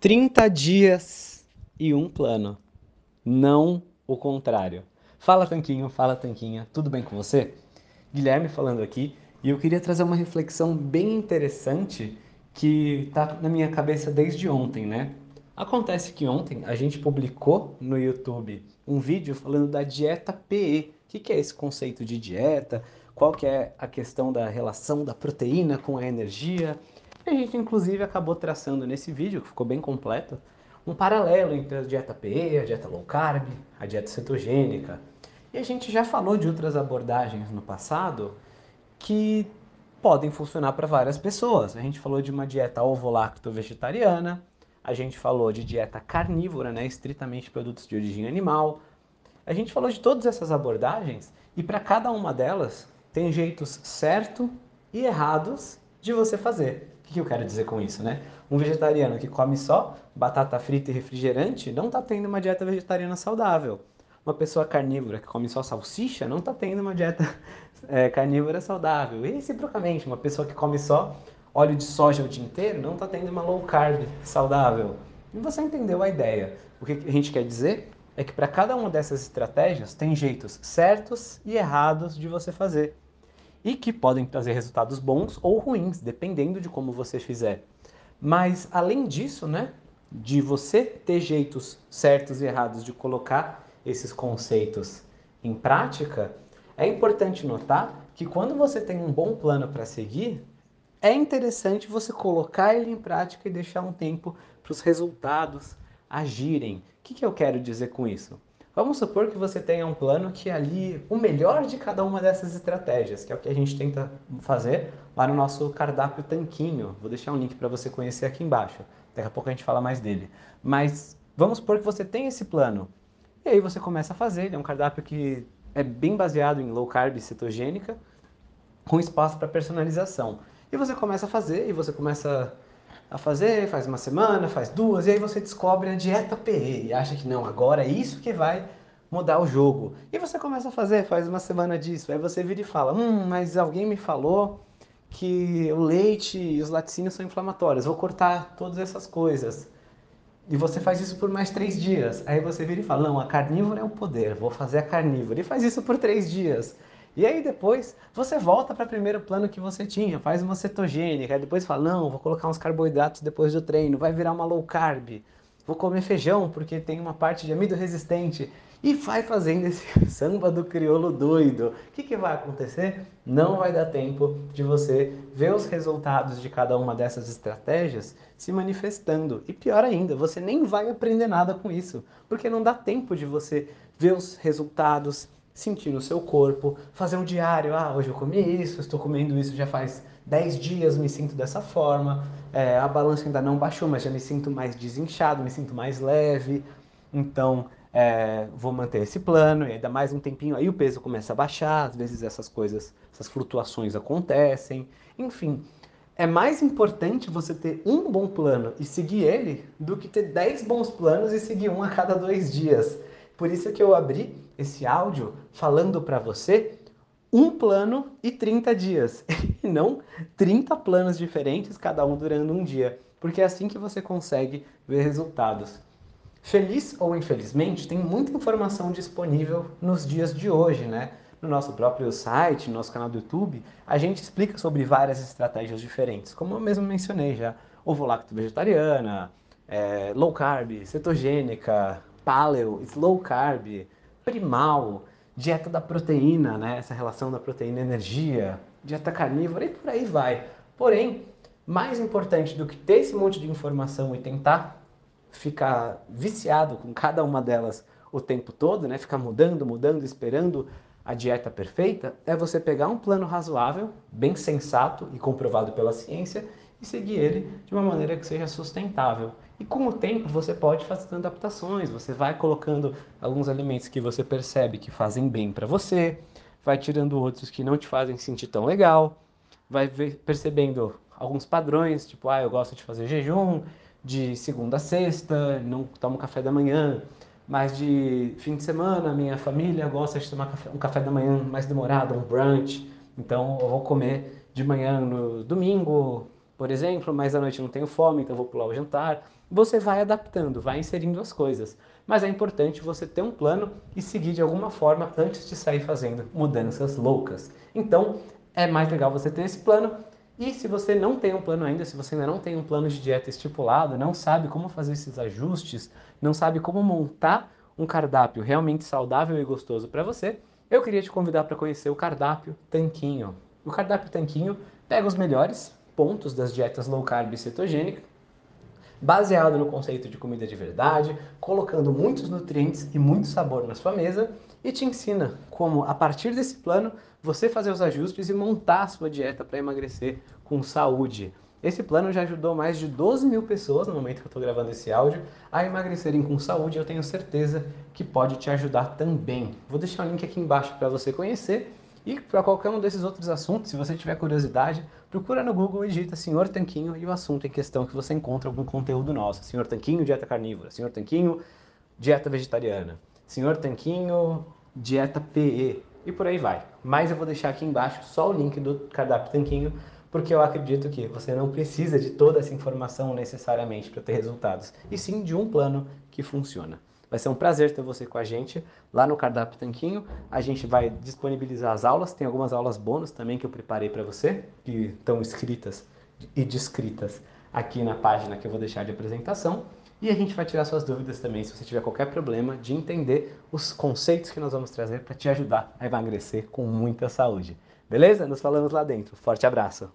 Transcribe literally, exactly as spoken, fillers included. trinta dias e um plano, não o contrário. Fala Tanquinho, fala Tanquinha, tudo bem com você? Guilherme falando aqui e eu queria trazer uma reflexão bem interessante que tá na minha cabeça desde ontem, né? Acontece que ontem a gente publicou no YouTube um vídeo falando da dieta P E. O que é esse conceito de dieta? Qual que é a questão da relação da proteína com a energia? A gente, inclusive, acabou traçando nesse vídeo, que ficou bem completo, um paralelo entre a dieta P E, a dieta low carb, a dieta cetogênica. E a gente já falou de outras abordagens no passado que podem funcionar para várias pessoas. A gente falou de uma dieta ovo-lacto-vegetariana, a gente falou de dieta carnívora, né, estritamente produtos de origem animal. A gente falou de todas essas abordagens e para cada uma delas tem jeitos certos e errados de você fazer. O que eu quero dizer com isso, né? Um vegetariano que come só batata frita e refrigerante não está tendo uma dieta vegetariana saudável. Uma pessoa carnívora que come só salsicha não está tendo uma dieta é, carnívora saudável. E reciprocamente, uma pessoa que come só óleo de soja o dia inteiro não está tendo uma low carb saudável. E você entendeu a ideia. O que a gente quer dizer é que para cada uma dessas estratégias tem jeitos certos e errados de você fazer. E que podem trazer resultados bons ou ruins, dependendo de como você fizer. Mas além disso, né, de você ter jeitos certos e errados de colocar esses conceitos em prática, é importante notar que quando você tem um bom plano para seguir, é interessante você colocar ele em prática e deixar um tempo para os resultados agirem. O que que eu quero dizer com isso? Vamos supor que você tenha um plano que ali o melhor de cada uma dessas estratégias, que é o que a gente tenta fazer lá no nosso cardápio Tanquinho. Vou deixar um link para você conhecer aqui embaixo. Daqui a pouco a gente fala mais dele. Mas vamos supor que você tem esse plano. E aí você começa a fazer. Ele é um cardápio que é bem baseado em low carb e cetogênica, com espaço para personalização. E você começa a fazer, e você começa a fazer, faz uma semana, faz duas, e aí você descobre a dieta P E e acha que não, agora é isso que vai mudar o jogo. E você começa a fazer, faz uma semana disso, aí você vira e fala, hum, mas alguém me falou que o leite e os laticínios são inflamatórios, vou cortar todas essas coisas. E você faz isso por mais três dias, aí você vira e fala, não, a carnívora é o poder, vou fazer a carnívora, e faz isso por três dias. E aí depois você volta para o primeiro plano que você tinha, faz uma cetogênica, aí depois fala, não, vou colocar uns carboidratos depois do treino, vai virar uma low carb, vou comer feijão porque tem uma parte de amido resistente, e vai fazendo esse samba do crioulo doido. O que que vai acontecer? Não vai dar tempo de você ver os resultados de cada uma dessas estratégias se manifestando. E pior ainda, você nem vai aprender nada com isso, porque não dá tempo de você ver os resultados, sentir no seu corpo, fazer um diário, ah, hoje eu comi isso, estou comendo isso já faz dez dias, me sinto dessa forma, é, a balança ainda não baixou, mas já me sinto mais desinchado, me sinto mais leve, então é, vou manter esse plano, e ainda mais um tempinho, aí o peso começa a baixar, às vezes essas coisas, essas flutuações acontecem, enfim, é mais importante você ter um bom plano e seguir ele, do que ter dez bons planos e seguir um a cada dois dias. Por isso que eu abri esse áudio falando para você um plano e trinta dias, e não trinta planos diferentes, cada um durando um dia, porque é assim que você consegue ver resultados. Feliz ou infelizmente, tem muita informação disponível nos dias de hoje, né? No nosso próprio site, no nosso canal do YouTube, a gente explica sobre várias estratégias diferentes, como eu mesmo mencionei já, ovo-lacto vegetariana, é, low carb, cetogênica, paleo, slow carb, primal, dieta da proteína, né? Essa relação da proteína e energia, dieta carnívora e por aí vai. Porém, mais importante do que ter esse monte de informação e tentar ficar viciado com cada uma delas o tempo todo, né? Ficar mudando, mudando, esperando a dieta perfeita, é você pegar um plano razoável, bem sensato e comprovado pela ciência e seguir ele de uma maneira que seja sustentável. E com o tempo você pode fazer adaptações, você vai colocando alguns alimentos que você percebe que fazem bem para você, vai tirando outros que não te fazem sentir tão legal, vai ver, percebendo alguns padrões, tipo, ah, eu gosto de fazer jejum de segunda a sexta, não tomo café da manhã, mas de fim de semana minha família gosta de tomar café, um café da manhã mais demorado, um brunch, então eu vou comer de manhã no domingo, por exemplo, mas à noite eu não tenho fome, então eu vou pular o jantar. você vai adaptando, vai inserindo as coisas. Mas é importante você ter um plano e seguir de alguma forma antes de sair fazendo mudanças loucas. Então, é mais legal você ter esse plano. E se você não tem um plano ainda, se você ainda não tem um plano de dieta estipulado, não sabe como fazer esses ajustes, não sabe como montar um cardápio realmente saudável e gostoso para você, eu queria te convidar para conhecer o Cardápio Tanquinho. O Cardápio Tanquinho pega os melhores pontos das dietas low carb e cetogênica, baseado no conceito de comida de verdade, colocando muitos nutrientes e muito sabor na sua mesa, e te ensina como, a partir desse plano, você fazer os ajustes e montar a sua dieta para emagrecer com saúde. Esse plano já ajudou mais de doze mil pessoas, no momento que eu estou gravando esse áudio, a emagrecerem com saúde. Eu tenho certeza que pode te ajudar também. Vou deixar o link aqui embaixo para você conhecer. E para qualquer um desses outros assuntos, se você tiver curiosidade, procura no Google e digita Senhor Tanquinho e o assunto em questão que você encontra algum conteúdo nosso. Senhor Tanquinho, dieta carnívora. Senhor Tanquinho, dieta vegetariana. Senhor Tanquinho, dieta P E. E por aí vai. Mas eu vou deixar aqui embaixo só o link do Cardápio Tanquinho, porque eu acredito que você não precisa de toda essa informação necessariamente para ter resultados, e sim de um plano que funciona. Vai ser um prazer ter você com a gente lá no Cardápio Tanquinho. A gente vai disponibilizar as aulas, tem algumas aulas bônus também que eu preparei para você, que estão escritas e descritas aqui na página que eu vou deixar de apresentação. E a gente vai tirar suas dúvidas também, se você tiver qualquer problema de entender os conceitos que nós vamos trazer para te ajudar a emagrecer com muita saúde. Beleza? Nos falamos lá dentro. Forte abraço!